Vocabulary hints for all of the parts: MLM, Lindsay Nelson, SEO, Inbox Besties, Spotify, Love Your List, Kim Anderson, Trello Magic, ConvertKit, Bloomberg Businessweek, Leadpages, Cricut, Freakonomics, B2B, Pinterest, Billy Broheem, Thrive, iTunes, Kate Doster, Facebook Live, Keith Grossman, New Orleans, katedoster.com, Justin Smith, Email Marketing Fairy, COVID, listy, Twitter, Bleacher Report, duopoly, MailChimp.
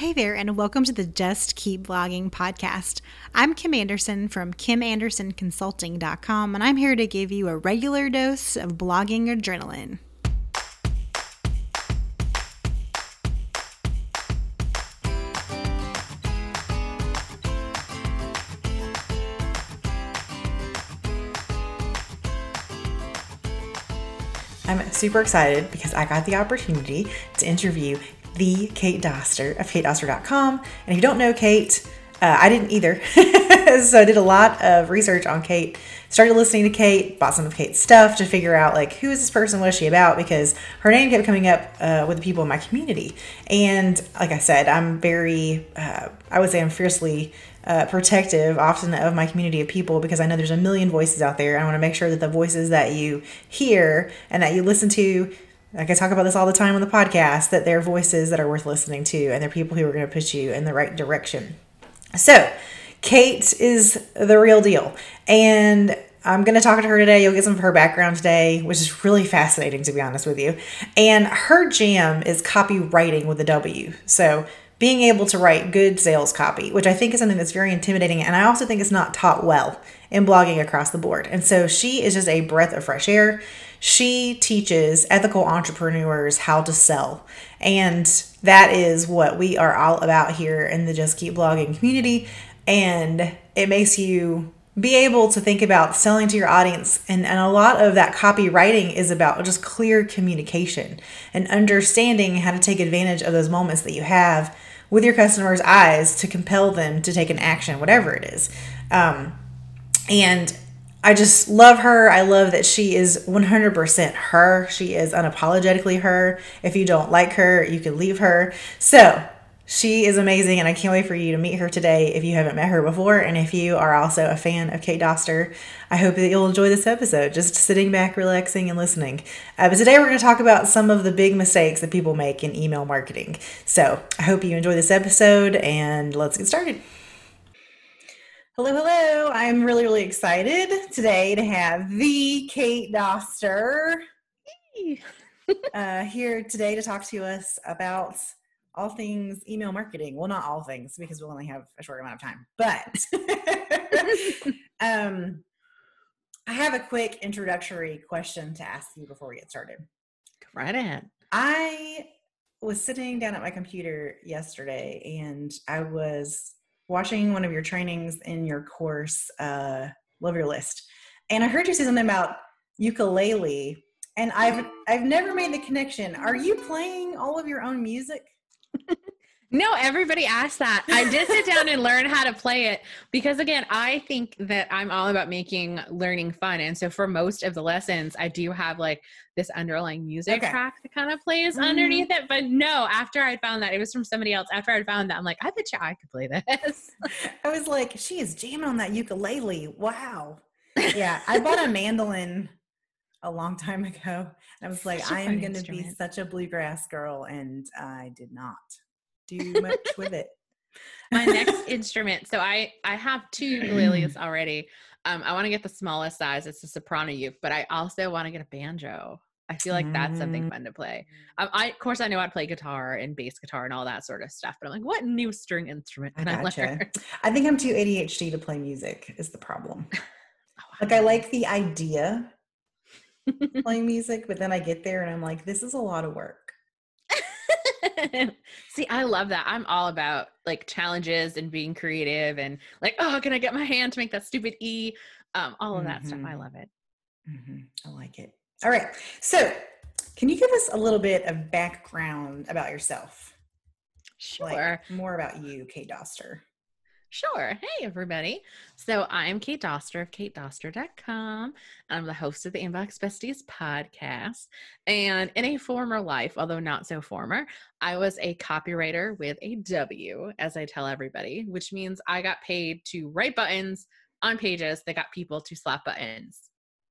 Hey there, and welcome to the Just Keep Blogging podcast. I'm Kim Anderson from KimAndersonConsulting.com, and I'm here to give you a regular dose of blogging adrenaline. I'm super excited because I got the opportunity to interview the Kate Doster of katedoster.com. And if you don't know Kate, I didn't either. So I did a lot of research on Kate, started listening to Kate, bought some of Kate's stuff to figure out like, who is this person? What is she about? Because her name kept coming up with the people in my community. And like I said, I'm very, I would say I'm fiercely protective often of my community of people because I know there's a million voices out there. I want to make sure that the voices that you hear and that you listen to, like I talk about this all the time on the podcast, that they're voices that are worth listening to and they're people who are going to push you in the right direction. So Kate is the real deal. And I'm going to talk to her today. You'll get some of her background today, which is really fascinating, to be honest with you. And her jam is copywriting with a W. So being able to write good sales copy, which I think is something that's very intimidating. And I also think it's not taught well in blogging across the board. And so she is just a breath of fresh air. She teaches ethical entrepreneurs how to sell. And that is what we are all about here in the Just Keep Blogging community. And it makes you be able to think about selling to your audience. And a lot of that copywriting is about just clear communication and understanding how to take advantage of those moments that you have with your customers' eyes to compel them to take an action, whatever it is. And I just love her. I love that she is 100% her. She is unapologetically her. If you don't like her, you can leave her. So she is amazing, and I can't wait for you to meet her today if you haven't met her before. And if you are also a fan of Kate Doster, I hope that you'll enjoy this episode, just sitting back, relaxing, and listening. But today we're going to talk about some of the big mistakes that people make in email marketing. So I hope you enjoy this episode, and let's get started. Hello. I'm really excited today to have the Kate Doster here today to talk to us about all things email marketing. Well, not all things because we'll only have a short amount of time, but I have a quick introductory question to ask you before we get started. Come right ahead. I was sitting down at my computer yesterday and I was watching one of your trainings in your course, Love Your List. And I heard you say something about ukulele, and I've never made the connection. Are you playing all of your own music? No, everybody asked that. I did sit down and learn how to play it because, again, I think that I'm all about making learning fun. And so for most of the lessons, I do have like this underlying music track that kind of plays underneath it. But no, after I found that, it was from somebody else. After I found that, I'm like, I bet you I could play this. I was like, she is jamming on that ukulele. Wow. Yeah. I bought a mandolin a long time ago. And I was like, I am going to be such a bluegrass girl. And I did not do much with it. My next instrument. So I have two ukuleles already. I want to get the smallest size. It's a soprano uke, but I also want to get a banjo. I feel like that's something fun to play. Of course, I know how to play guitar and bass guitar and all that sort of stuff, but I'm like, what new string instrument can I learn? I think I'm too ADHD to play music is the problem. Like I like the idea of playing music, but then I get there and I'm like, this is a lot of work. See, I love that. I'm all about like challenges and being creative and like, oh, can I get my hand to make that stupid E? All of that stuff. I love it. I like it. All right. So can you give us a little bit of background about yourself? Sure. Like, more about you, Kate Doster. Sure. Hey, everybody. So I'm Kate Doster of katedoster.com. I'm the host of the Inbox Besties podcast. And in a former life, although not so former, I was a copywriter with a W, as I tell everybody, which means I got paid to write buttons on pages that got people to slap buttons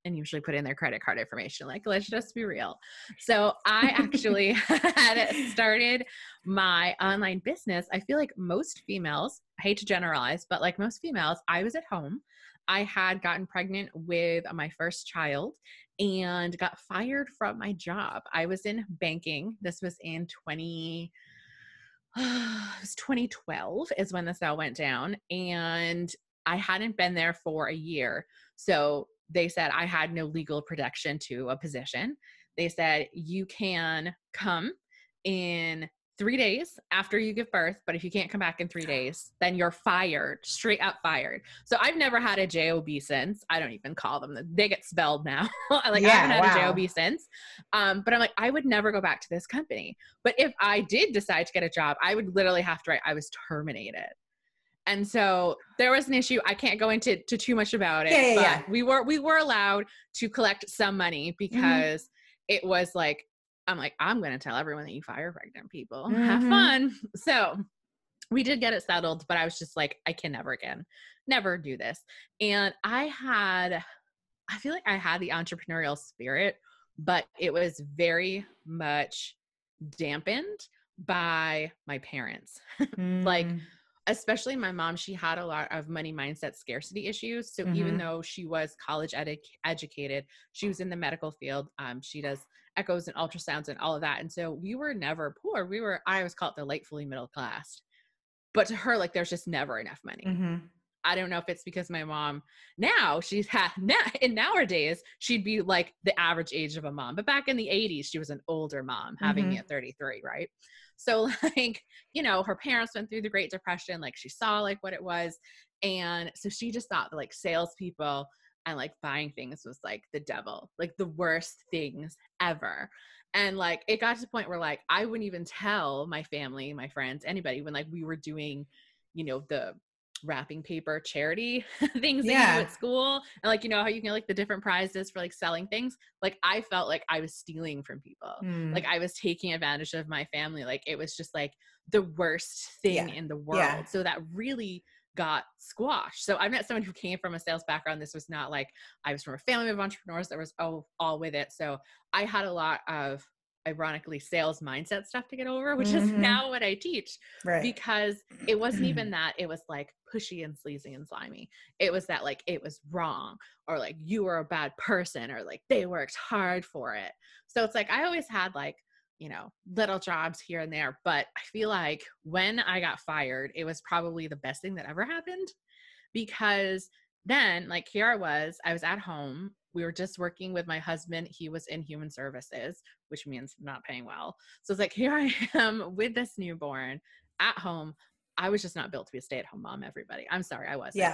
and usually put in their credit card information. Like, let's just be real. So I actually had started my online business. I feel like most females, I hate to generalize, but like most females, I was at home. I had gotten pregnant with my first child and got fired from my job. I was in banking. This was in 20 it was 2012 is when the sale went down, and I hadn't been there for a year. So they said I had no legal protection to a position. They said, you can come in 3 days after you give birth, but if you can't come back in 3 days, then you're fired, straight up fired. So I've never had a JOB since. I don't even call them. They get spelled now. Like, yeah, I haven't had a JOB since. But I'm like, I would never go back to this company. But if I did decide to get a job, I would literally have to write, I was terminated. And so there was an issue. I can't go into too much about it, but we were allowed to collect some money because it was like, I'm like, I'm going to tell everyone that you fire pregnant people. Have fun. So we did get it settled, but I was just like, I can never again, never do this. And I feel like I had the entrepreneurial spirit, but it was very much dampened by my parents. Like, especially my mom, she had a lot of money mindset scarcity issues. So even though she was college educated, she was in the medical field. She does echoes and ultrasounds and all of that. And so we were never poor. I always call it delightfully middle class, but to her, like, there's just never enough money. I don't know if it's because my mom now nowadays she'd be like the average age of a mom, but back in the 80s, she was an older mom having me at 33. Right. So like, you know, her parents went through the Great Depression. Like, she saw like what it was. And so she just thought that like salespeople and like buying things was like the devil, like the worst things ever. And like, it got to the point where like, I wouldn't even tell my family, my friends, anybody when like we were doing, you know, the wrapping paper charity things that you do at school. And like, you know how you can like the different prizes for like selling things. Like, I felt like I was stealing from people. Like, I was taking advantage of my family. Like, it was just like the worst thing in the world. So that really got squashed. So I'm not someone who came from a sales background. This was not like, I was from a family of entrepreneurs that was all with it. So I had a lot of, ironically, sales mindset stuff to get over, which is now what I teach, because it wasn't even that it was like pushy and sleazy and slimy. It was that like, it was wrong, or like you were a bad person, or like they worked hard for it. So it's like, I always had like, you know, little jobs here and there, but I feel like when I got fired, it was probably the best thing that ever happened, because then like here I was at home. We were just working with my husband. He was in human services, which means not paying well. So it's like, here I am with this newborn at home. I was just not built to be a stay-at-home mom, everybody. I'm sorry, I wasn't.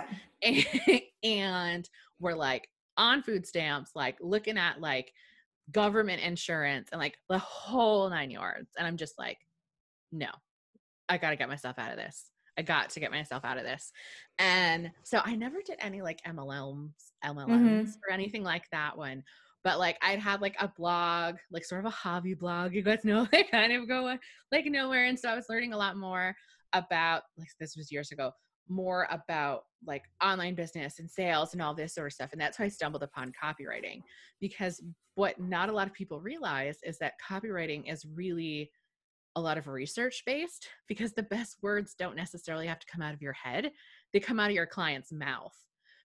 And we're like on food stamps, like looking at like government insurance and like the whole nine yards. And I'm just like, no, I got to get myself out of this. And so I never did any like MLMs or anything like that one. But like, I'd had like a blog, like sort of a hobby blog. You guys know, like kind of go like nowhere. And so I was learning a lot more about, like, this was years ago, more about like online business and sales and all this sort of stuff. And that's how I stumbled upon copywriting, because what not a lot of people realize is that copywriting is really a lot of research based, because the best words don't necessarily have to come out of your head. They come out of your client's mouth.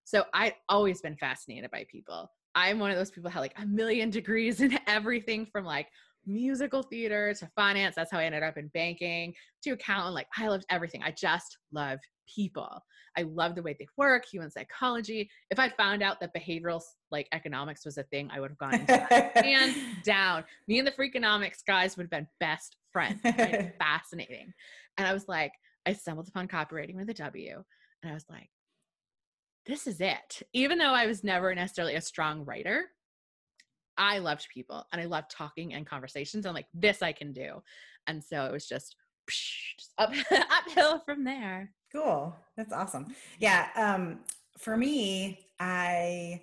So I've always been fascinated by people. I'm one of those people who had like a million degrees in everything from like musical theater to finance. That's how I ended up in banking to accounting. Like, I loved everything. I just loved people. I love the way they work, human psychology. If I found out that behavioral like economics was a thing, I would have gone into that. Hands down. Me and the Freakonomics guys would have been best friends. Like, fascinating. And I was like, I stumbled upon copywriting with a W, and I was like, this is it. Even though I was never necessarily a strong writer, I loved people and I loved talking and conversations. I'm like, this I can do. And so it was just uphill from there. Cool. That's awesome. Yeah. For me, I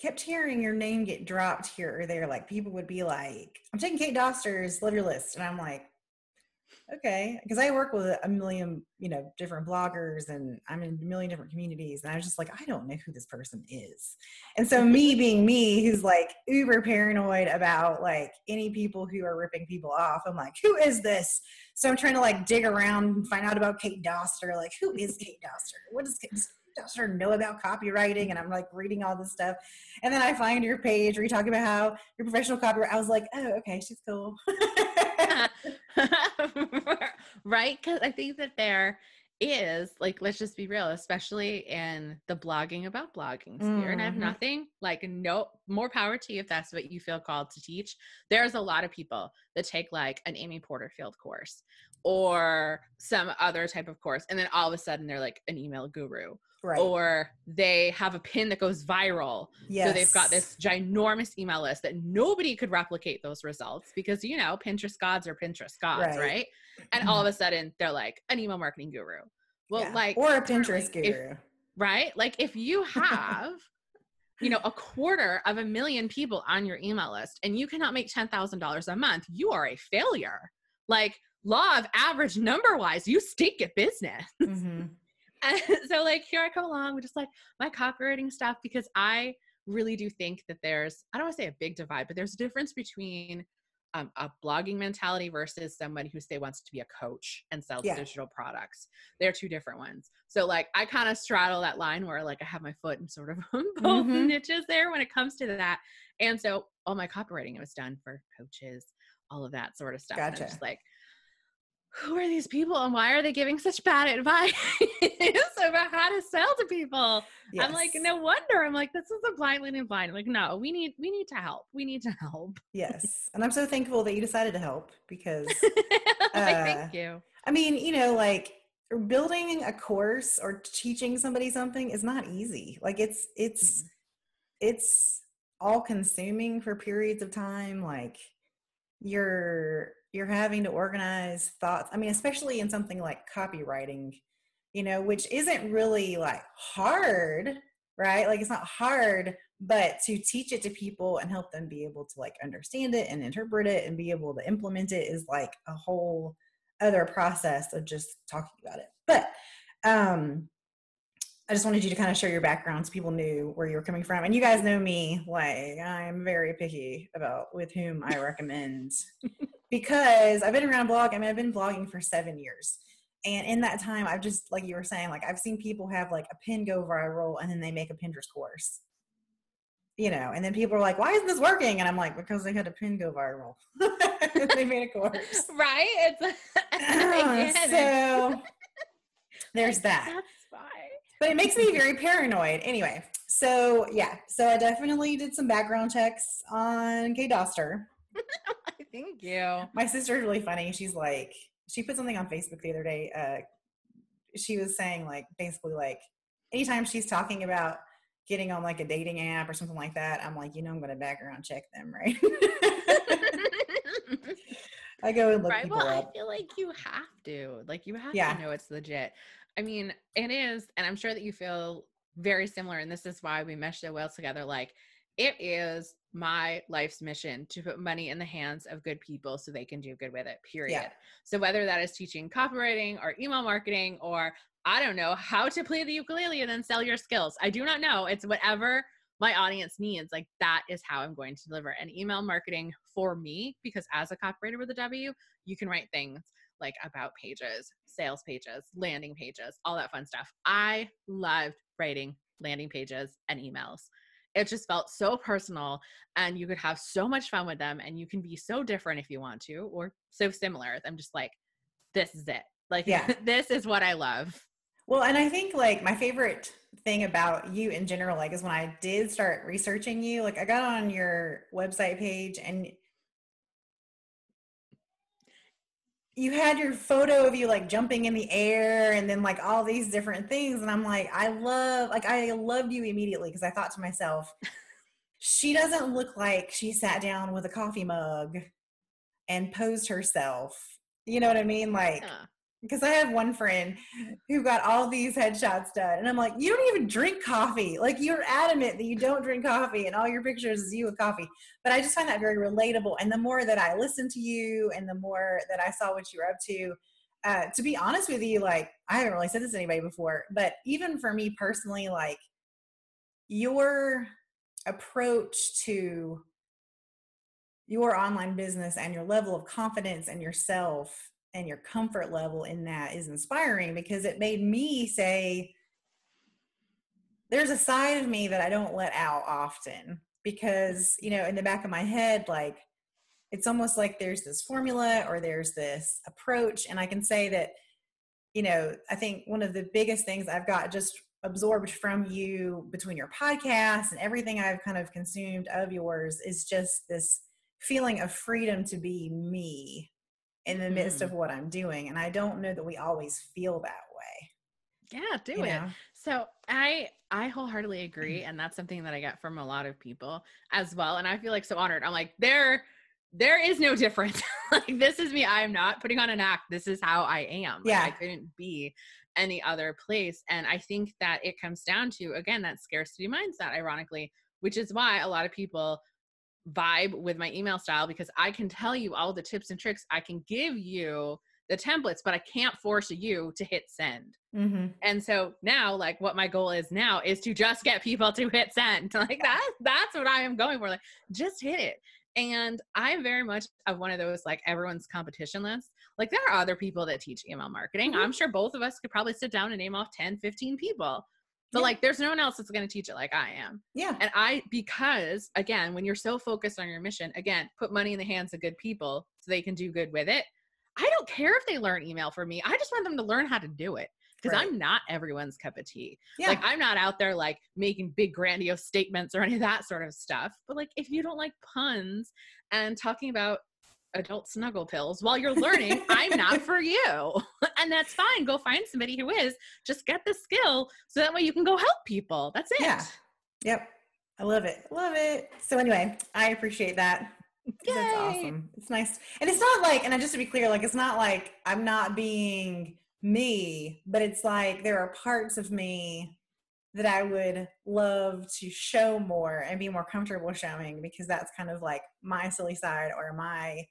kept hearing your name get dropped here or there. Like, people would be like, I'm taking Kate Doster's Love Your List. And I'm like, okay. Cause I work with a million, you know, different bloggers, and I'm in a million different communities. And I was just like, I don't know who this person is. And so me being me, who's like uber paranoid about like any people who are ripping people off, I'm like, who is this? So I'm trying to like dig around and find out about Kate Doster. Like, who is Kate Doster? What does Kate Doster know about copywriting? And I'm like reading all this stuff. And then I find your page where you talk about how you're professional copywriter. I was like, oh, okay. She's cool. right? Because I think that there is, like, let's just be real, especially in the blogging about blogging sphere. And I have nothing, like, no more power to you if that's what you feel called to teach. There's a lot of people that take like an Amy Porterfield course or some other type of course, and then all of a sudden they're like an email guru. Right. Or they have a pin that goes viral. Yes. So they've got this ginormous email list that nobody could replicate those results because, you know, Pinterest gods are Pinterest gods, right? And all of a sudden they're like an email marketing guru. Well, like, or a Pinterest guru, right? Like, if you have, you know, 250,000 people on your email list and you cannot make $10,000 a month, you are a failure. Like, law of average number wise, you stink at business. And so, like, here I come along with just like my copywriting stuff, because I really do think that there's, I don't want to say a big divide, but there's a difference between a blogging mentality versus somebody who say wants to be a coach and sells digital products. They're two different ones. So, like, I kind of straddle that line where, like, I have my foot in sort of both niches there when it comes to that. And so all my copywriting, it was done for coaches, all of that sort of stuff. And I'm just like, who are these people and why are they giving such bad advice about how to sell to people? I'm like, no wonder. I'm like, this is a blind leading blind. I'm like, no, we need to help. We need to help. Yes. And I'm so thankful that you decided to help, because thank you. I mean, you know, like, building a course or teaching somebody something is not easy. Like, it's all consuming for periods of time. Like, you're having to organize thoughts. I mean, especially in something like copywriting, you know, which isn't really like hard, right? Like, it's not hard, but to teach it to people and help them be able to like understand it and interpret it and be able to implement it is like a whole other process of just talking about it. But I just wanted you to kind of share your background so people knew where you were coming from. And you guys know me, like, I'm very picky about with whom I recommend because I've been around blog. I mean, I've been blogging for 7 years. And in that time, I've just, like you were saying, like, I've seen people have like a pin go viral and then they make a Pinterest course, you know, and then people are like, why isn't this working? And I'm like, because they had a pin go viral. They made a course. Right? It's so there's that. That's fine. But it makes me very paranoid. Anyway, so yeah. So I definitely did some background checks on Kate Doster. Thank you. My sister's really funny. She's like, she put something on Facebook the other day. She was saying, like, basically, like, anytime she's talking about getting on like a dating app or something like that, I'm like, you know, I'm going to background check them, right? I go and look people up. I feel like you have to. Like, you have to know it's legit. I mean, it is, and I'm sure that you feel very similar, and this is why we mesh so well together. Like, it is my life's mission to put money in the hands of good people so they can do good with it, period. Yeah. So whether that is teaching copywriting or email marketing or, I don't know, how to play the ukulele and then sell your skills. I do not know. It's whatever my audience needs. Like, that is how I'm going to deliver. And email marketing for me, because as a copywriter with a W, you can write things like about pages, sales pages, landing pages, all that fun stuff. I loved writing landing pages and emails. It just felt so personal, and you could have so much fun with them, and you can be so different if you want to, or so similar. I'm just like, this is it. Like, this is what I love. Well, and I think, like, my favorite thing about you in general, like, is when I did start researching you, like, I got on your website page and you had your photo of you like jumping in the air and then like all these different things. And I'm like, I loved you immediately, because I thought to myself, she doesn't look like she sat down with a coffee mug and posed herself. You know what I mean? Like, because I have one friend who got all these headshots done, and I'm like, you don't even drink coffee. Like, you're adamant that you don't drink coffee, and all your pictures is you with coffee. But I just find that very relatable. And the more that I listened to you and the more that I saw what you were up to be honest with you, like, I haven't really said this to anybody before, but even for me personally, like, your approach to your online business and your level of confidence in yourself and your comfort level in that is inspiring, because it made me say, there's a side of me that I don't let out often, because, you know, in the back of my head, like, it's almost like there's this formula or there's this approach. And I can say that, you know, I think one of the biggest things I've got just absorbed from you between your podcast and everything I've kind of consumed of yours is just this feeling of freedom to be me in the midst of what I'm doing. And I don't know that we always feel that way. Yeah, do it. So I wholeheartedly agree. And that's something that I get from a lot of people as well. And I feel like so honored. I'm like, there is no difference. Like, this is me. I am not putting on an act. This is how I am. Yeah. Like, I couldn't be any other place. And I think that it comes down to, again, that scarcity mindset, ironically, which is why a lot of people vibe with my email style, because I can tell you all the tips and tricks. I can give you the templates, but I can't force you to hit send. Mm-hmm. And so now, like, what my goal is now is to just get people to hit send. Like, that's what I am going for. Like, just hit it. And I'm very much of one of those, like, everyone's competition list. Like, there are other people that teach email marketing. Mm-hmm. I'm sure both of us could probably sit down and name off 10, 15 people. But like, there's no one else that's going to teach it like I am. Yeah. And because again, when you're so focused on your mission, again, put money in the hands of good people so they can do good with it. I don't care if they learn email from me. I just want them to learn how to do it, because I'm not everyone's cup of tea. Yeah. Like, I'm not out there like making big grandiose statements or any of that sort of stuff. But like, if you don't like puns and talking about adult snuggle pills while you're learning, I'm not for you. And that's fine. Go find somebody who is. Just get the skill so that way you can go help people. That's it. Yeah. Yep. I love it. Love it. So anyway, I appreciate that. Yay. That's awesome. It's nice. And it's not like, and I just to be clear, like, it's not like I'm not being me, but it's like there are parts of me that I would love to show more and be more comfortable showing, because that's kind of like my silly side or my,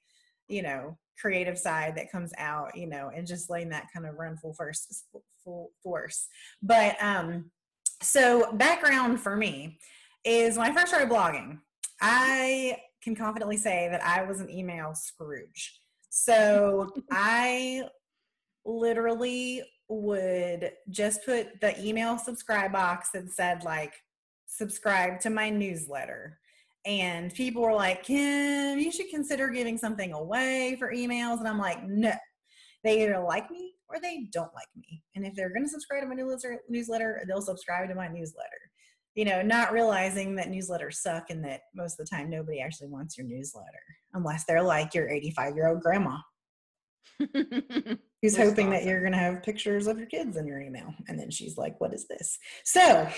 you know, creative side that comes out, you know, and just letting that kind of run full force. But so background for me is when I first started blogging, I can confidently say that I was an email Scrooge. So I literally would just put the email subscribe box and said, like, subscribe to my newsletter. And people were like, Kim, you should consider giving something away for emails. And I'm like, no, they either like me or they don't like me. And if they're going to subscribe to my newsletter, they'll subscribe to my newsletter. You know, not realizing that newsletters suck and that most of the time nobody actually wants your newsletter unless they're like your 85-year-old grandma. Who's hoping that you're going to have pictures of your kids in your email. And then she's like, what is this? So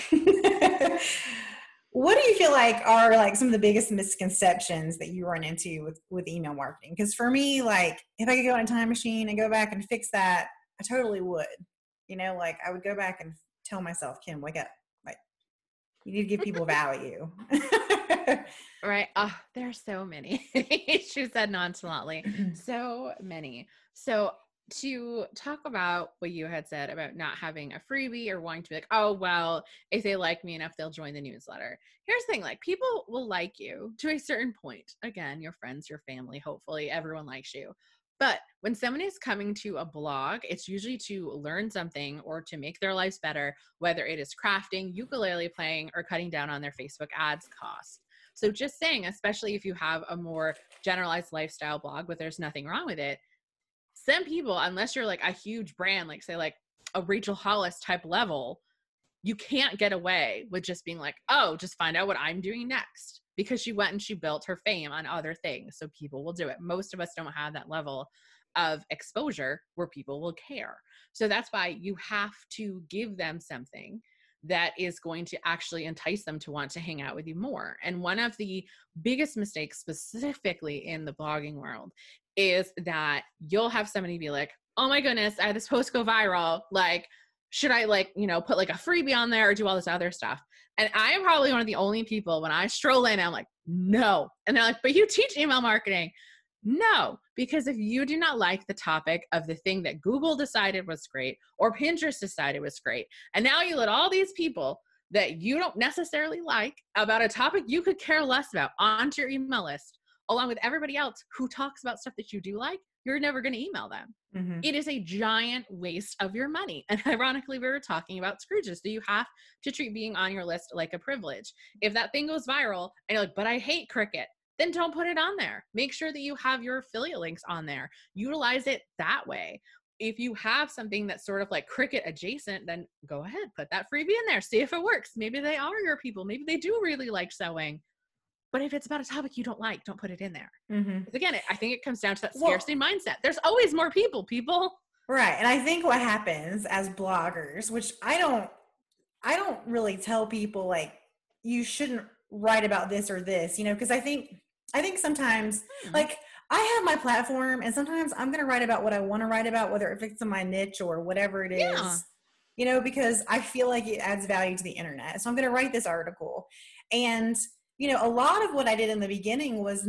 what do you feel like are like some of the biggest misconceptions that you run into with email marketing? Because for me, like, if I could go on a time machine and go back and fix that, I totally would. You know, like, I would go back and tell myself, Kim, wake up. Like, you need to give people value. Right. Oh, there are so many. She said nonchalantly. So many. So to talk about what you had said about not having a freebie or wanting to be like, oh, well, if they like me enough, they'll join the newsletter. Here's the thing. Like, people will like you to a certain point. Again, your friends, your family, hopefully everyone likes you. But when someone is coming to a blog, it's usually to learn something or to make their lives better, whether it is crafting, ukulele playing, or cutting down on their Facebook ads cost. So just saying, especially if you have a more generalized lifestyle blog, but there's nothing wrong with it, some people, unless you're like a huge brand, like say like a Rachel Hollis type level, you can't get away with just being like, oh, just find out what I'm doing next, because she went and she built her fame on other things. So people will do it. Most of us don't have that level of exposure where people will care. So that's why you have to give them something that is going to actually entice them to want to hang out with you more. And one of the biggest mistakes specifically in the blogging world is that you'll have somebody be like, oh my goodness, I had this post go viral. Like, should I, like, you know, put like a freebie on there or do all this other stuff? And I am probably one of the only people when I stroll in, I'm like, no. And they're like, but you teach email marketing. No, because if you do not like the topic of the thing that Google decided was great or Pinterest decided was great, and now you let all these people that you don't necessarily like about a topic you could care less about onto your email list, along with everybody else who talks about stuff that you do like, you're never going to email them. Mm-hmm. It is a giant waste of your money. And ironically, we were talking about Scrooges. So you have to treat being on your list like a privilege. If that thing goes viral and you're like, but I hate cricket. then don't put it on there. Make sure that you have your affiliate links on there. Utilize it that way. If you have something that's sort of like Cricut adjacent, then go ahead, put that freebie in there. See if it works. Maybe they are your people. Maybe they do really like sewing. But if it's about a topic you don't like, don't put it in there. Mm-hmm. Again, I think it comes down to that scarcity mindset. There's always more people. Right. And I think what happens as bloggers, which I don't really tell people, like, you shouldn't write about this or this, you know, because I think sometimes like I have my platform and sometimes I'm going to write about what I want to write about, whether if it's in my niche or whatever it is, you know, because I feel like it adds value to the internet. So I'm going to write this article. And, you know, a lot of what I did in the beginning was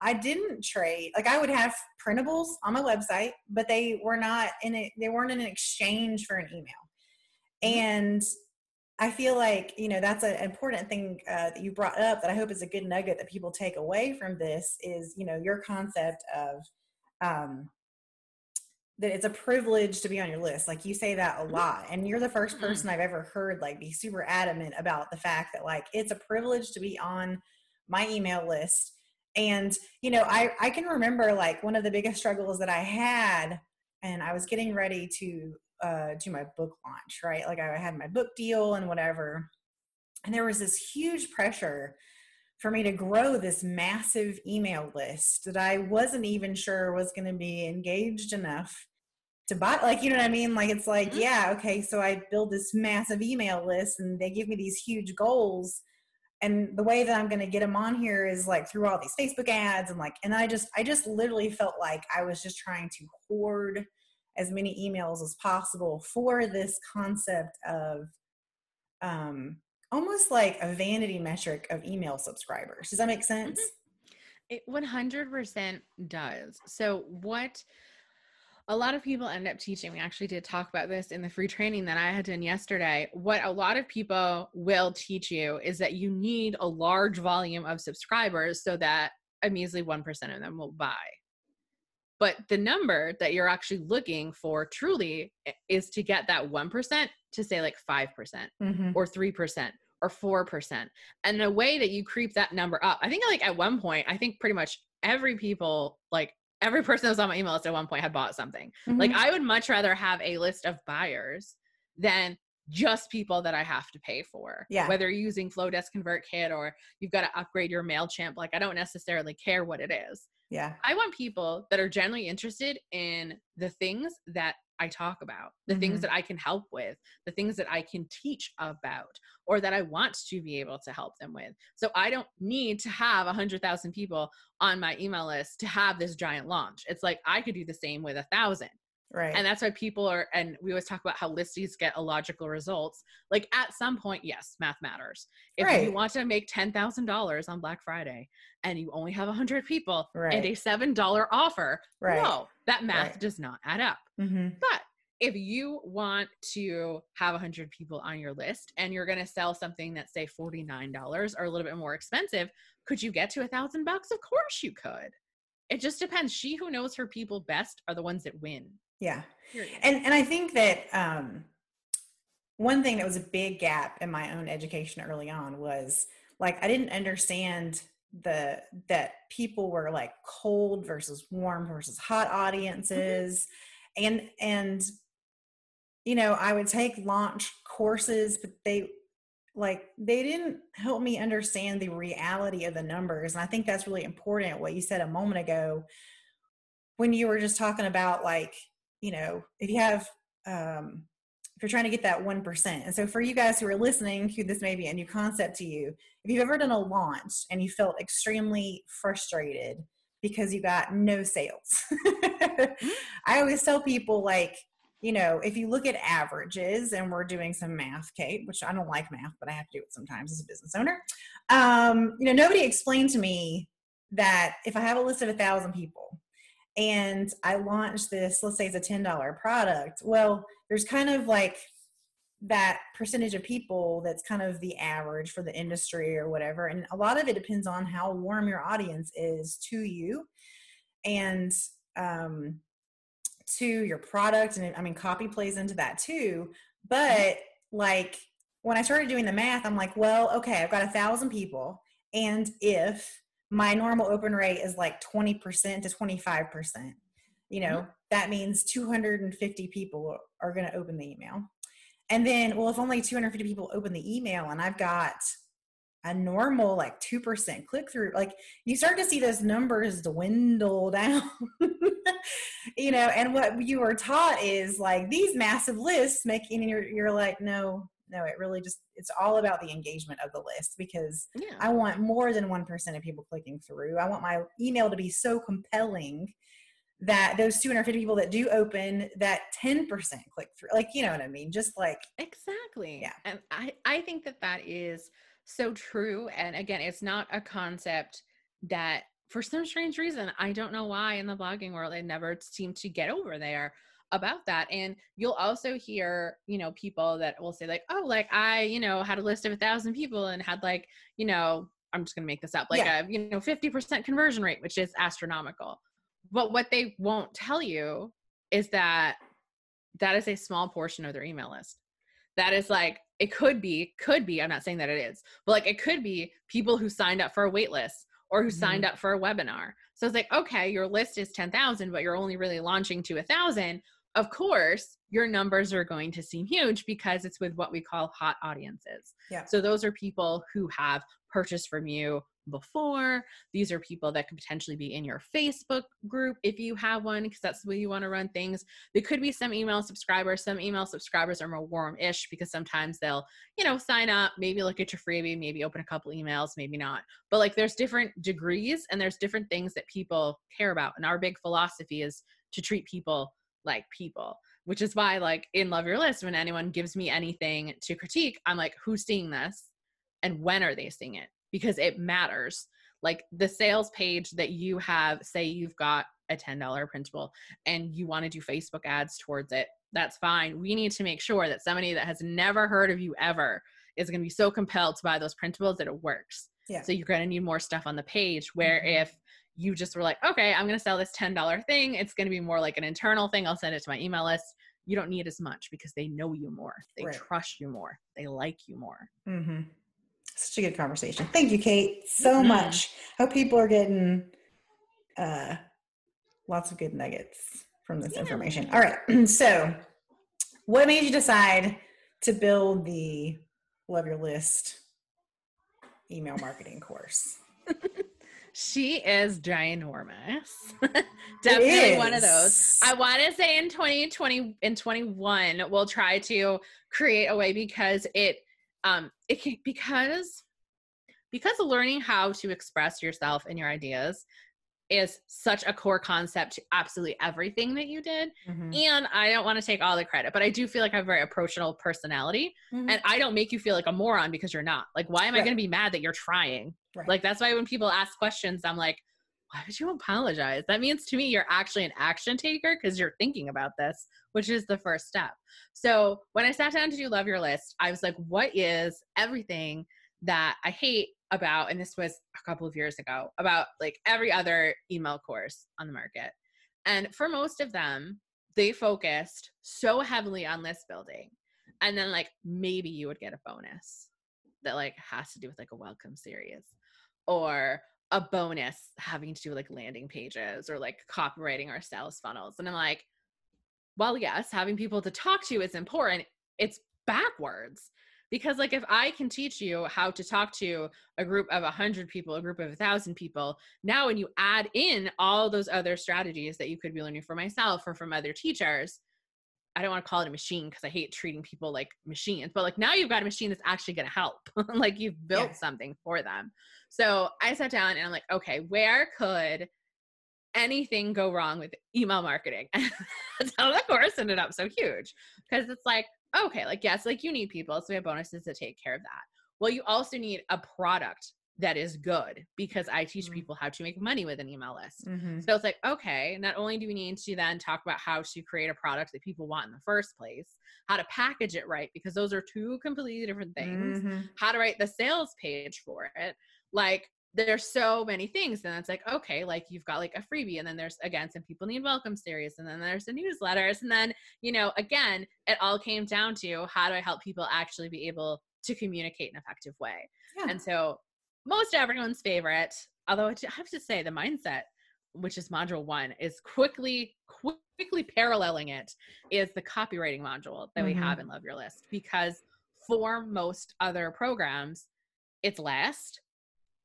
I didn't trade. Like, I would have printables on my website, but they were not in it. They weren't in an exchange for an email. And I feel like, you know, that's an important thing that you brought up that I hope is a good nugget that people take away from this is, you know, your concept of that it's a privilege to be on your list. Like, you say that a lot, and you're the first person I've ever heard, like, be super adamant about the fact that, like, it's a privilege to be on my email list. And, you know, I can remember, like, one of the biggest struggles that I had, and I was getting ready to do my book launch, right? Like, I had my book deal and whatever. And there was this huge pressure for me to grow this massive email list that I wasn't even sure was going to be engaged enough to buy. Like, you know what I mean? Like, it's like, yeah, okay. So I build this massive email list and they give me these huge goals. And the way that I'm going to get them on here is, like, through all these Facebook ads and, like, and I just literally felt like I was just trying to hoard as many emails as possible for this concept of almost like a vanity metric of email subscribers. Does that make sense? It 100% does. So what a lot of people end up teaching, we actually did talk about this in the free training that I had done yesterday. What a lot of people will teach you is that you need a large volume of subscribers so that a measly 1% of them will buy. But the number that you're actually looking for truly is to get that 1% to, say, like 5% or 3% or 4%. And the way that you creep that number up, I think, like, at one point, I think pretty much every person that was on my email list at one point had bought something. Like, I would much rather have a list of buyers than just people that I have to pay for. Yeah. Whether you're using Flowdesk, ConvertKit, or you've got to upgrade your MailChimp. Like, I don't necessarily care what it is. Yeah. I want people that are generally interested in the things that I talk about, the things that I can help with, the things that I can teach about, or that I want to be able to help them with. So I don't need to have 100,000 people on my email list to have this giant launch. It's like, I could do the same with 1,000. Right. And that's why and we always talk about how listies get illogical results. Like, at some point, yes, math matters. If you want to make $10,000 on Black Friday and you only have 100 people and a $7 offer, no, that math does not add up. But if you want to have 100 people on your list and you're going to sell something that's, say, $49 or a little bit more expensive, could you get to $1,000? Of course you could. It just depends. She who knows her people best are the ones that win. Yeah. And I think that one thing that was a big gap in my own education early on was, like, I didn't understand that people were, like, cold versus warm versus hot audiences. And, you know, I would take launch courses, but they didn't help me understand the reality of the numbers. And I think that's really important, what you said a moment ago, when you were just talking about, like, you know, if you have, if you're trying to get that 1%. And so for you guys who are listening, who this may be a new concept to you, if you've ever done a launch and you felt extremely frustrated because you got no sales, I always tell people, like, you know, if you look at averages, and we're doing some math, Kate, which I don't like math, but I have to do it sometimes as a business owner. You know, nobody explained to me that if I have a list of 1,000 people, and I launched this, let's say it's a $10 product. Well, there's kind of like that percentage of people that's kind of the average for the industry or whatever. And a lot of it depends on how warm your audience is to you and to your product. And I mean, copy plays into that too. But like when I started doing the math, I'm like, well, okay, I've got 1,000 people. And if my normal open rate is like 20% to 25%. You know, that means 250 people are going to open the email. And then, well, if only 250 people open the email and I've got a normal like 2% click through, like you start to see those numbers dwindle down, you know, and what you were taught is like these massive lists making, and you're like, no, it really just, it's all about the engagement of the list, because I want more than 1% of people clicking through. I want my email to be so compelling that those 250 people that do open, that 10% click through, like, you know what I mean? Just like, exactly. Yeah. And I think that is so true. And again, it's not a concept that for some strange reason, I don't know why in the blogging world, it never seemed to get over there about that. And you'll also hear, you know, people that will say like, oh, like I, you know, had a list of 1,000 people and had like, you know, I'm just going to make this up, like a, you know, 50% conversion rate, which is astronomical. But what they won't tell you is that that is a small portion of their email list. That is like, it could be, I'm not saying that it is, but like, it could be people who signed up for a wait list or who signed up for a webinar. So it's like, okay, your list is 10,000, but you're only really launching to 1,000. Of course, your numbers are going to seem huge because it's with what we call hot audiences. Yeah. So those are people who have purchased from you before. These are people that could potentially be in your Facebook group if you have one, because that's the way you want to run things. There could be some email subscribers. Some email subscribers are more warm-ish because sometimes they'll, you know, sign up, maybe look at your freebie, maybe open a couple emails, maybe not. But like there's different degrees and there's different things that people care about. And our big philosophy is to treat people like people, which is why like in Love Your List, when anyone gives me anything to critique, I'm like, who's seeing this and when are they seeing it? Because it matters. Like the sales page that you have, say you've got a $10 printable and you want to do Facebook ads towards it, that's fine. We need to make sure that somebody that has never heard of you ever is going to be so compelled to buy those printables that it works. Yeah. So you're going to need more stuff on the page where if you just were like, okay, I'm going to sell this $10 thing, it's going to be more like an internal thing. I'll send it to my email list. You don't need as much because they know you more. They trust you more. They like you more. Mm-hmm. Such a good conversation. Thank you, Kate, so much. Hope people are getting lots of good nuggets from this information. All right. So what made you decide to build the Love Your List email marketing course? She is ginormous. Definitely one of those. I want to say in 2020 and 21, we'll try to create a way because because learning how to express yourself and your ideas is such a core concept to absolutely everything that you did. And I don't want to take all the credit, but I do feel like I have a very approachable personality and I don't make you feel like a moron because you're not. Like, why am I going to be mad that you're trying? Like, that's why when people ask questions, I'm like, why would you apologize? That means to me, you're actually an action taker because you're thinking about this, which is the first step. So when I sat down to do Love Your List, I was like, what is everything that I hate about, and this was a couple of years ago, about like every other email course on the market. And for most of them, they focused so heavily on list building. And then like, maybe you would get a bonus that like has to do with like a welcome series or a bonus having to do with like landing pages or like copywriting or sales funnels. And I'm like, well, yes, having people to talk to is important. It's backwards because like, if I can teach you how to talk to a group of 100 people, a group of 1,000 people, now when you add in all those other strategies that you could be learning from myself or from other teachers, I don't want to call it a machine because I hate treating people like machines, but like now you've got a machine that's actually going to help. Like you've built something for them. So I sat down and I'm like, okay, where could anything go wrong with email marketing? That's how that course ended up so huge because it's like, okay, like, yes, like you need people. So we have bonuses to take care of that. Well, you also need a product that is good because I teach people how to make money with an email list. So it's like, okay, not only do we need to then talk about how to create a product that people want in the first place, how to package it right, because those are two completely different things, how to write the sales page for it. Like there's so many things. And it's like, okay, like you've got like a freebie and then there's again, some people need welcome series and then there's the newsletters. And then, you know, again, it all came down to how do I help people actually be able to communicate in an effective way? And so most everyone's favorite, although I have to say the mindset, which is module one, is quickly paralleling it, is the copywriting module that we have in Love Your List, because for most other programs, it's last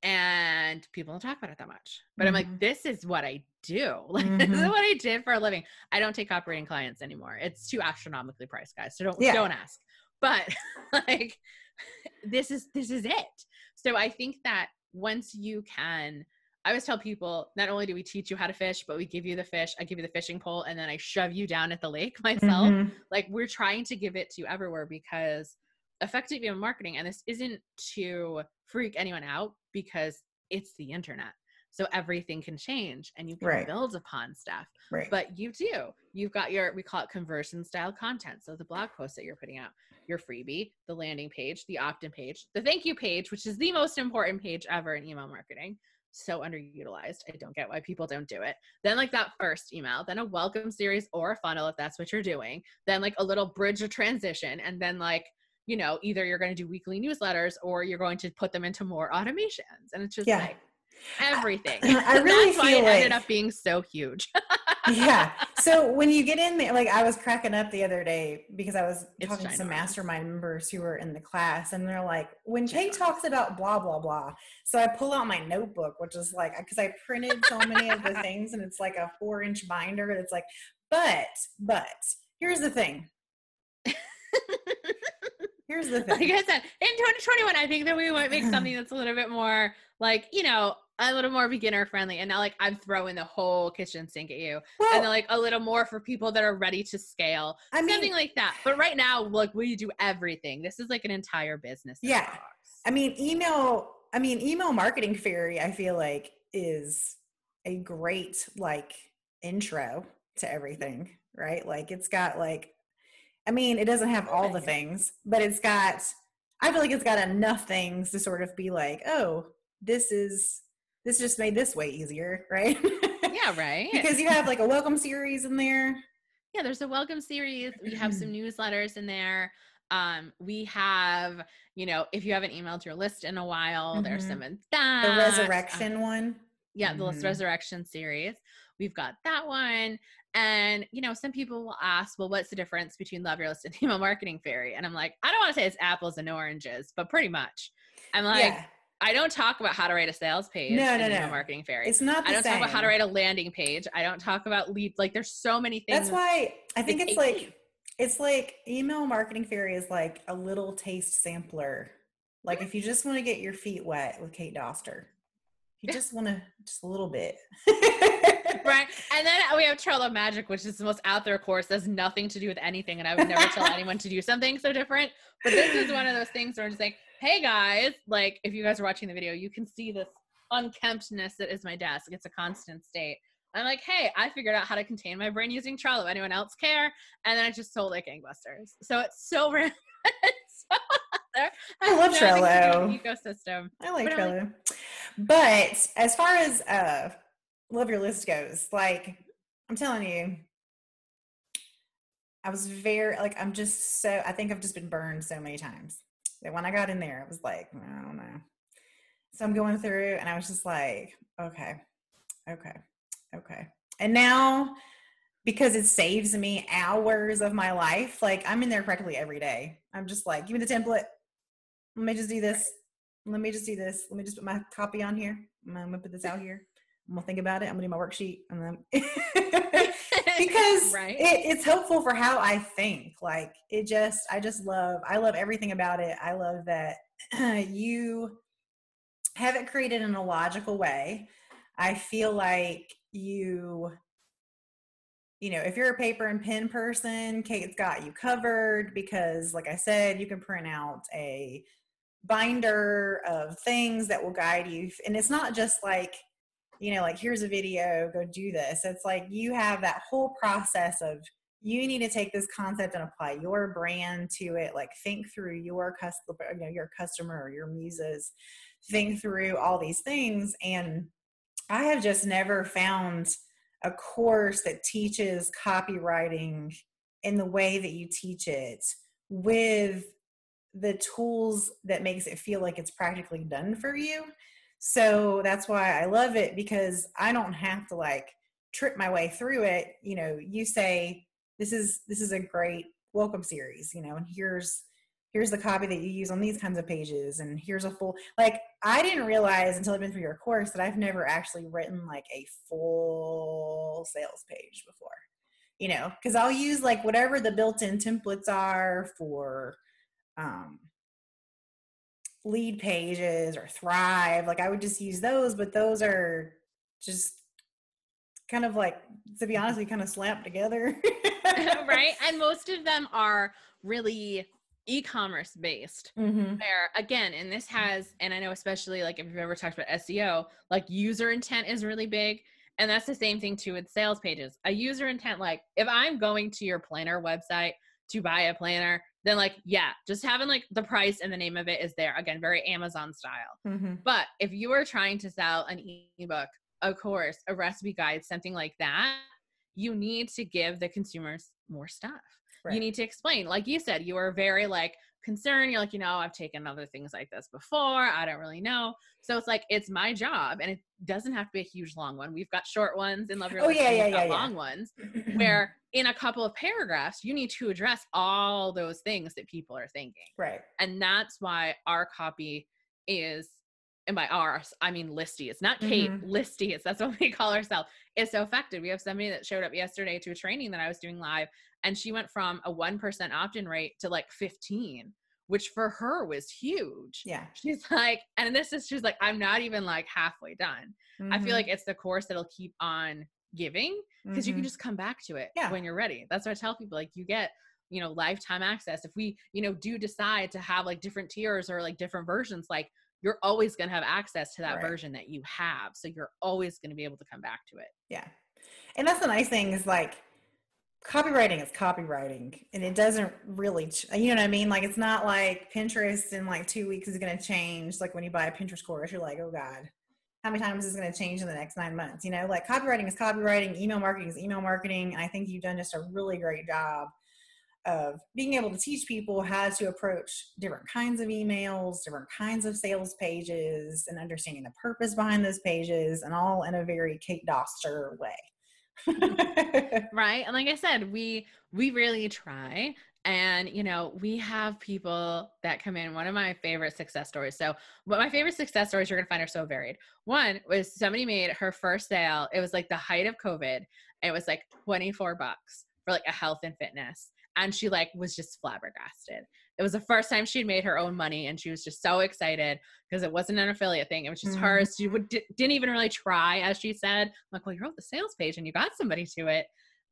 and people don't talk about it that much. But I'm like, this is what I do. Like, this is what I did for a living. I don't take operating clients anymore. It's too astronomically priced, guys. So don't ask. But like, this is it. So I think that once you can, I always tell people, not only do we teach you how to fish, but we give you the fish. I give you the fishing pole and then I shove you down at the lake myself. Like, we're trying to give it to you everywhere, because effective email marketing, and this isn't to freak anyone out, because it's the internet. So everything can change and you can build upon stuff, but you've got your, we call it conversion style content. So the blog post that you're putting out, your freebie, the landing page, the opt-in page, the thank you page, which is the most important page ever in email marketing. So underutilized. I don't get why people don't do it. Then like that first email, then a welcome series or a funnel, if that's what you're doing, then like a little bridge or transition. And then like, you know, either you're going to do weekly newsletters or you're going to put them into more automations. And it's just like everything. I really that's feel why it ended up being so huge. So when you get in there, like I was cracking up the other day because I was talking to some mastermind members who were in the class, and they're like, when Kate talks about blah, blah, blah. So I pull out my notebook, which is like, because I printed so many of the things, and it's like a 4-inch binder. And it's like, but here's the thing. Here's the thing. Like I said, in 2021, I think that we might make something that's a little bit more like, you know, a little more beginner friendly, and not like I'm throwing the whole kitchen sink at you. Well, and then like a little more for people that are ready to scale, something like that. But right now, like we do everything. This is like an entire business. Yeah. Email Marketing Fairy, I feel like, is a great like intro to everything, right? Like it's got like, I mean, it doesn't have all the things, but it's got, I feel like it's got enough things to sort of be like, oh, this just made this way easier, right? Yeah, right. Because you have like a welcome series in there. Yeah, there's a welcome series. We have some newsletters in there. We have, you know, if you haven't emailed your list in a while, there's some in that. The resurrection one. Yeah, the list resurrection series. We've got that one. And, you know, some people will ask, well, what's the difference between Love Your List and Email Marketing Fairy? And I'm like, I don't want to say it's apples and oranges, but pretty much. I'm like, I don't talk about how to write a sales page in Email Marketing Fairy. It's not the same. I don't talk about how to write a landing page. I don't talk about lead. Like there's so many things. That's why I think it's like Email Marketing Fairy is like a little taste sampler. Like if you just want to get your feet wet with Kate Doster, you just want to just a little bit. Right. And then we have Trello Magic, which is the most out there course. It has nothing to do with anything. And I would never tell anyone to do something so different. But this is one of those things where I'm just like, hey guys, like if you guys are watching the video, you can see this unkemptness that is my desk. It's a constant state. I'm like, hey, I figured out how to contain my brain using Trello. Anyone else care? And then I just sold like gangbusters. So it's so random. I love Trello. Ecosystem. I like Trello. But as far as, Love Your List goes, like I'm telling you, I was very like, I'm just so, I think I've just been burned so many times that when I got in there, I was like, I don't know. So I'm going through and I was just like, okay. And now because it saves me hours of my life, like I'm in there practically every day. I'm just like, give me the template. Let me just do this. Let me just do this. Let me just put my copy on here. I'm going to put this out here. I'm gonna think about it. I'm gonna do my worksheet, and then because it's helpful for how I think. Like it just, I love everything about it. I love that you have it created in a logical way. I feel like you know, if you're a paper and pen person, Kate's got you covered because, like I said, you can print out a binder of things that will guide you, and it's not just like, you know, like here's a video, go do this. It's like you have that whole process of you need to take this concept and apply your brand to it. Like think through your customer, you know, your customer or your muses, think through all these things. And I have just never found a course that teaches copywriting in the way that you teach it with the tools that makes it feel like it's practically done for you. So that's why I love it, because I don't have to like trip my way through it. You know, you say, this is a great welcome series, you know, and here's the copy that you use on these kinds of pages. And here's a full, like, I didn't realize until I've been through your course that I've never actually written like a full sales page before, you know, cause I'll use like whatever the built-in templates are for, lead pages or Thrive. Like I would just use those, but those are just kind of like, to be honest, we kind of slapped together. Right. And most of them are really e-commerce based. Mm-hmm. Where again, and this has, and I know especially like if you've ever talked about SEO, like user intent is really big. And that's the same thing too with sales pages. A user intent, like if I'm going to your planner website to buy a planner, then like, yeah, just having like the price and the name of it is there. Again, very Amazon style. Mm-hmm. But if you are trying to sell an ebook, a course, a recipe guide, something like that, you need to give the consumers more stuff. Right. You need to explain. Like you said, you are very like concerned. You're like, you know, I've taken other things like this before. I don't really know. So it's like, it's my job. And it doesn't have to be a huge long one. We've got short ones in Love Your List. Long ones where in a couple of paragraphs, you need to address all those things that people are thinking. Right. And that's why our copy is, and by ours, I mean listy. It's not Kate, listy. That's what we call ourselves. It's so effective. We have somebody that showed up yesterday to a training that I was doing live, and she went from a 1% opt-in rate to like 15, which for her was huge. Yeah. She's like, and this is, she's like, I'm not even like halfway done. Mm-hmm. I feel like it's the course that'll keep on giving, because you can just come back to it when you're ready. That's what I tell people. Like you get, you know, lifetime access. If we, you know, do decide to have like different tiers or like different versions, like you're always going to have access to that version that you have. So you're always going to be able to come back to it. Yeah. And that's the nice thing is like, copywriting is copywriting, and it doesn't really, you know what I mean? Like, it's not like Pinterest in like 2 weeks is going to change. Like when you buy a Pinterest course, you're like, oh God, how many times is it going to change in the next 9 months? You know, like copywriting is copywriting. Email marketing is email marketing. And I think you've done just a really great job of being able to teach people how to approach different kinds of emails, different kinds of sales pages, and understanding the purpose behind those pages, and all in a very Kate Doster way. Right. And like I said, we really try, and you know, we have people that come in. One of my favorite success stories. So what my favorite success stories you're going to find are so varied. One was somebody made her first sale. It was like the height of COVID. It was like $24 for like a health and fitness. And she like was just flabbergasted. It was the first time she'd made her own money, and she was just so excited because it wasn't an affiliate thing. It was just hers. She didn't even really try, as she said. I'm like, well, you wrote the sales page and you got somebody to it.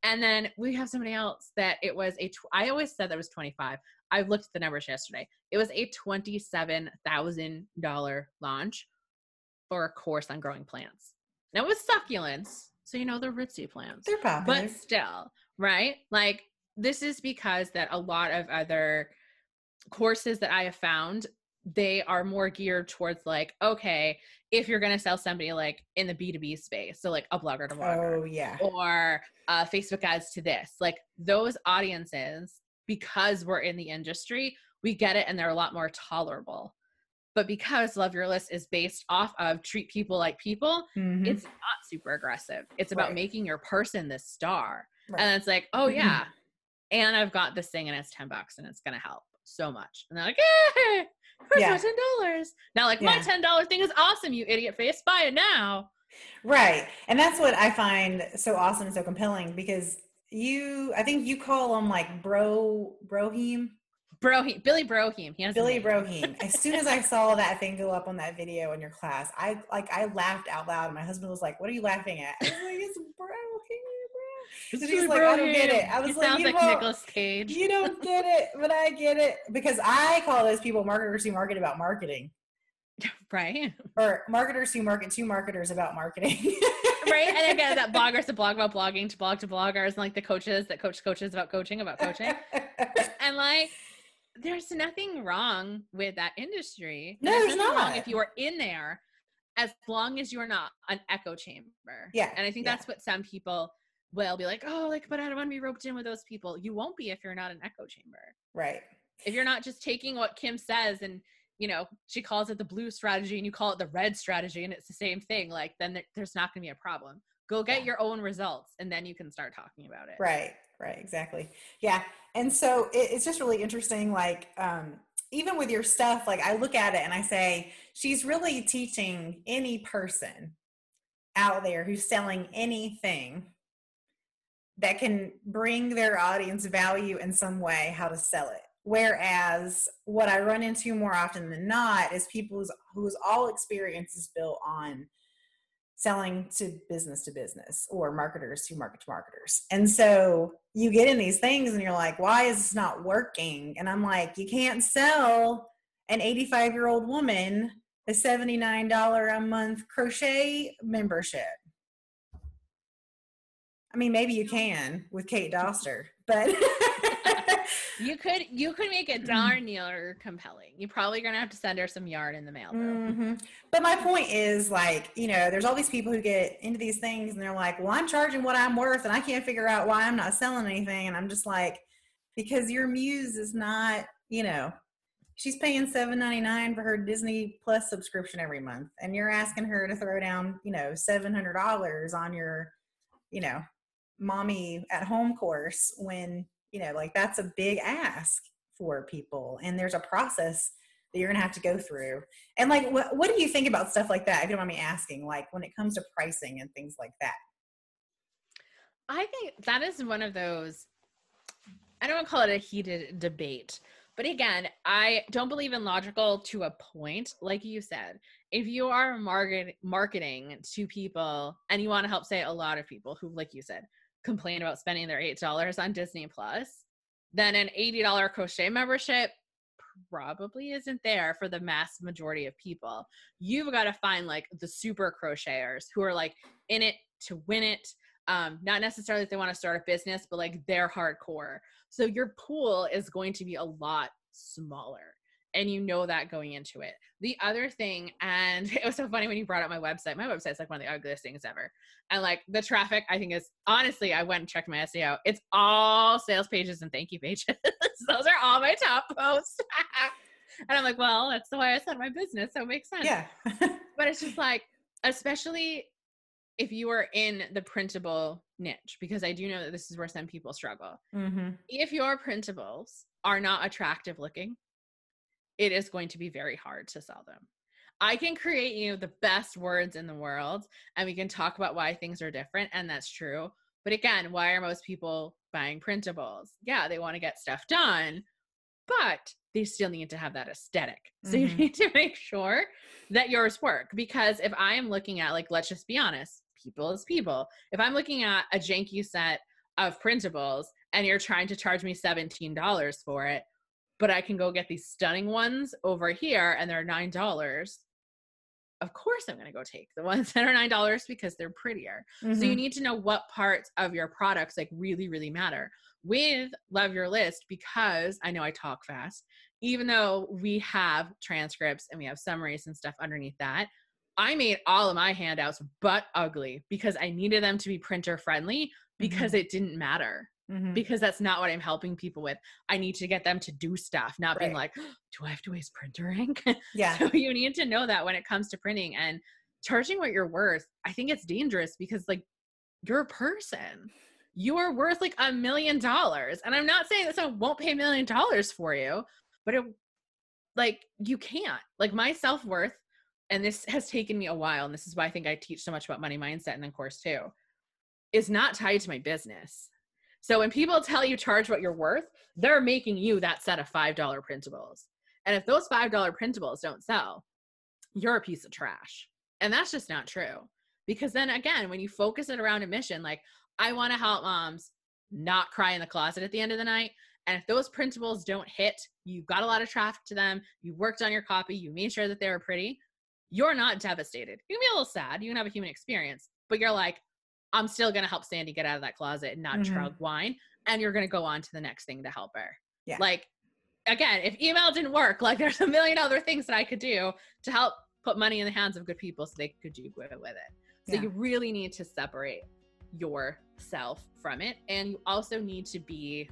And then we have somebody else that it was I always said that was 25. I looked at the numbers yesterday. It was a $27,000 launch for a course on growing plants. Now it was succulents. So, you know, they're rootsy plants. They're popular. But still, right? Like, this is because that a lot of other courses that I have found, they are more geared towards like, okay, if you're going to sell somebody like in the B2B space, so like a blogger to blogger, or Facebook ads to this, like those audiences, because we're in the industry, we get it. And they're a lot more tolerable. But because Love Your List is based off of treat people like people, it's not super aggressive. It's about making your person the star. Right. And it's like, oh yeah. And I've got this thing and it's $10 and it's going to help so much. And they're like, hey, where's my $10? Now like my $10 thing is awesome. You idiot face, buy it now. Right. And that's what I find so awesome and so compelling, because I think you call him like Broheem. Billy Broheem. As soon as I saw that thing go up on that video in your class, I laughed out loud, and my husband was like, what are you laughing at? I was like, it's Broheem. So she's like, I don't get it. I was like, sounds like Nicolas Cage. You don't get it, but I get it, because I call those people marketers who market about marketing, right? Or marketers who market to marketers about marketing, right? And again, that bloggers to blog about blogging to blog to bloggers, and like the coaches that coach coaches about coaching, and like there's nothing wrong with that industry. No, there's nothing wrong if you are in there, as long as you are not an echo chamber. Yeah, and I think that's what some people. Well, be like, oh, like, but I don't want to be roped in with those people. You won't be if you're not an echo chamber. Right. If you're not just taking what Kim says and, you know, she calls it the blue strategy and you call it the red strategy and it's the same thing, like then there's not going to be a problem. Go get your own results and then you can start talking about it. Right, exactly. Yeah. And so it's just really interesting, like even with your stuff, like I look at it and I say, she's really teaching any person out there who's selling anything that can bring their audience value in some way, how to sell it. Whereas what I run into more often than not is people whose all experience is built on selling to business or marketers who market to marketers. And so you get in these things and you're like, why is this not working? And I'm like, you can't sell an 85-year-old woman a $79 a month crochet membership. I mean, maybe you can with Kate Doster, but you could make it darn near compelling. You're probably going to have to send her some yarn in the mail, though. Mm-hmm. But my point is, like, you know, there's all these people who get into these things and they're like, well, I'm charging what I'm worth and I can't figure out why I'm not selling anything. And I'm just like, because your muse is not, you know, she's paying $7.99 for her Disney Plus subscription every month. And you're asking her to throw down, you know, $700 on your, you know, mommy at home course when, you know, like that's a big ask for people. And there's a process that you're gonna have to go through. And like, what do you think about stuff like that? If you don't mind me asking, like when it comes to pricing and things like that. I think that is one of those, I don't want to call it a heated debate, but again, I don't believe in logical to a point. Like you said, if you are marketing to people and you want to help, say, a lot of people who, like you said, complain about spending their $8 on Disney Plus, then an $80 crochet membership probably isn't there for the mass majority of people. You've got to find like the super crocheters who are like in it to win it. Not necessarily that they want to start a business, but like they're hardcore. So your pool is going to be a lot smaller. And you know that going into it. The other thing, and it was so funny when you brought up my website. My website's like one of the ugliest things ever. And like the traffic, I think is, honestly, I went and checked my SEO. It's all sales pages and thank you pages. Those are all my top posts. And I'm like, well, that's the way I set my business. So it makes sense. Yeah. But it's just like, especially if you are in the printable niche, because I do know that this is where some people struggle. Mm-hmm. If your printables are not attractive looking, it is going to be very hard to sell them. I can create you the best words in the world and we can talk about why things are different. And that's true. But again, why are most people buying printables? Yeah, they want to get stuff done, but they still need to have that aesthetic. So you need to make sure that yours work. Because if I am looking at, like, let's just be honest, people is people. If I'm looking at a janky set of printables and you're trying to charge me $17 for it, but I can go get these stunning ones over here and they're $9. Of course, I'm going to go take the ones that are $9 because they're prettier. Mm-hmm. So you need to know what parts of your products like really, really matter. With Love Your List, because I know I talk fast, even though we have transcripts and we have summaries and stuff underneath that, I made all of my handouts butt ugly because I needed them to be printer friendly because it didn't matter. Mm-hmm. Because that's not what I'm helping people with. I need to get them to do stuff, not being like, oh, do I have to waste printer ink? Yeah. So you need to know that when it comes to printing and charging what you're worth. I think it's dangerous because, like, you're a person. You are worth like $1 million. And I'm not saying that someone won't pay $1 million for you, but it, like, you can't. Like, my self-worth, and this has taken me a while, and this is why I think I teach so much about money mindset in the course too, is not tied to my business. So when people tell you charge what you're worth, they're making you that set of $5 printables. And if those $5 printables don't sell, you're a piece of trash. And that's just not true. Because then again, when you focus it around a mission, like, I want to help moms not cry in the closet at the end of the night. And if those printables don't hit, you got a lot of traffic to them, you worked on your copy, you made sure that they were pretty, you're not devastated. You can be a little sad, you can have a human experience, but you're like, I'm still going to help Sandy get out of that closet and not chug wine. And you're going to go on to the next thing to help her. Yeah. Like, again, if email didn't work, like, there's $1 million other things that I could do to help put money in the hands of good people so they could do good with it. So you really need to separate yourself from it. And you also need to be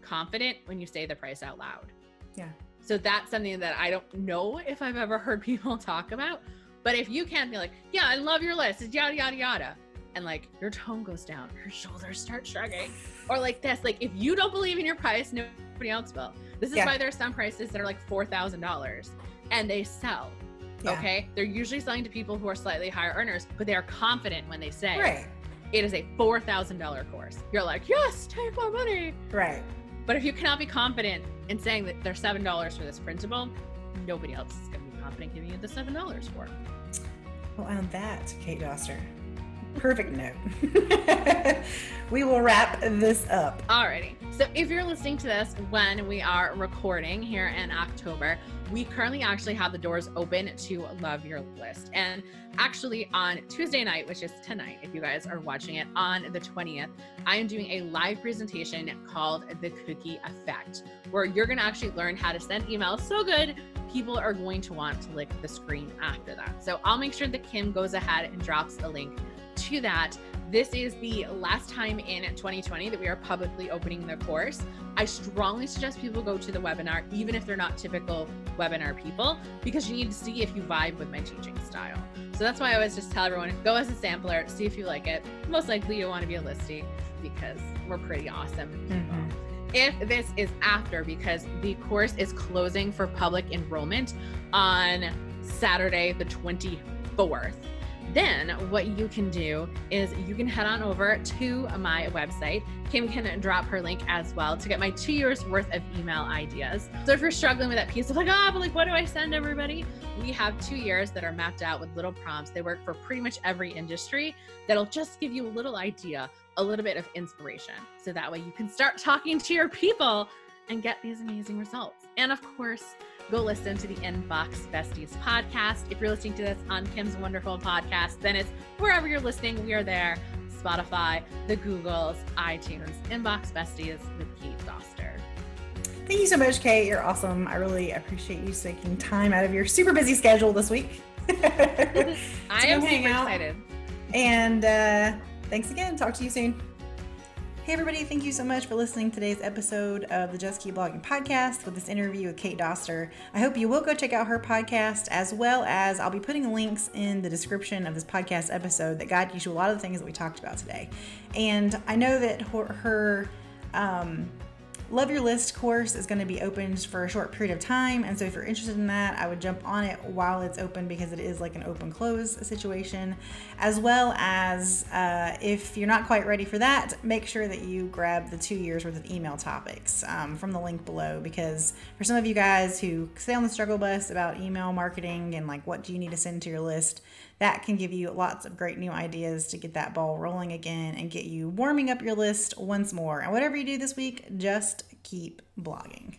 confident when you say the price out loud. Yeah. So that's something that I don't know if I've ever heard people talk about. But if you can be like, yeah, I love your list, it's yada, yada, yada. And like your tone goes down, your shoulders start shrugging. Or like this, like if you don't believe in your price, nobody else will. This is why there are some prices that are like $4,000 and they sell. Yeah. Okay. They're usually selling to people who are slightly higher earners, but they are confident when they say it is a $4,000 course. You're like, yes, take my money. Right. But if you cannot be confident in saying that they're $7 for this printable, nobody else is going to be confident giving you the $7 for it. Well, on that, Kate Doster, perfect note. We will wrap this up. Alrighty. So if you're listening to this when we are recording here in October, we currently actually have the doors open to Love Your List. And actually on Tuesday night, which is tonight, if you guys are watching it on the 20th, I am doing a live presentation called The Cookie Effect, where you're going to actually learn how to send emails so good people are going to want to lick the screen after that. So I'll make sure that Kim goes ahead and drops a link to that. This is the last time in 2020 that we are publicly opening the course. I strongly suggest people go to the webinar, even if they're not typical webinar people, because you need to see if you vibe with my teaching style. So that's why I always just tell everyone, go as a sampler, see if you like it. Most likely you'll want to be a listie because we're pretty awesome people. Mm-hmm. If this is after, because the course is closing for public enrollment on Saturday, the 24th, then what you can do is you can head on over to my website. Kim can drop her link as well to get my 2 years worth of email ideas. So if you're struggling with that piece of like, but like, what do I send everybody? We have 2 years that are mapped out with little prompts. They work for pretty much every industry. That'll just give you a little idea, a little bit of inspiration. So that way you can start talking to your people and get these amazing results. And of course, go listen to the Inbox Besties podcast. If you're listening to this on Kim's wonderful podcast, then it's wherever you're listening, we are there. Spotify, the Googles, iTunes, Inbox Besties with Kate Doster. Thank you so much, Kate. You're awesome. I really appreciate you taking time out of your super busy schedule this week. I am super excited. And thanks again. Talk to you soon. Hey everybody, thank you so much for listening to today's episode of the Just Keep Blogging podcast with this interview with Kate Doster. I hope you will go check out her podcast, as well as I'll be putting links in the description of this podcast episode that guide you to a lot of the things that we talked about today. And I know that her Love Your List course is going to be opened for a short period of time. And so if you're interested in that, I would jump on it while it's open, because it is like an open close situation. As well as if you're not quite ready for that, make sure that you grab the 2 years worth of email topics from the link below, because for some of you guys who stay on the struggle bus about email marketing and like, what do you need to send to your list? That can give you lots of great new ideas to get that ball rolling again and get you warming up your list once more. And whatever you do this week, just keep blogging.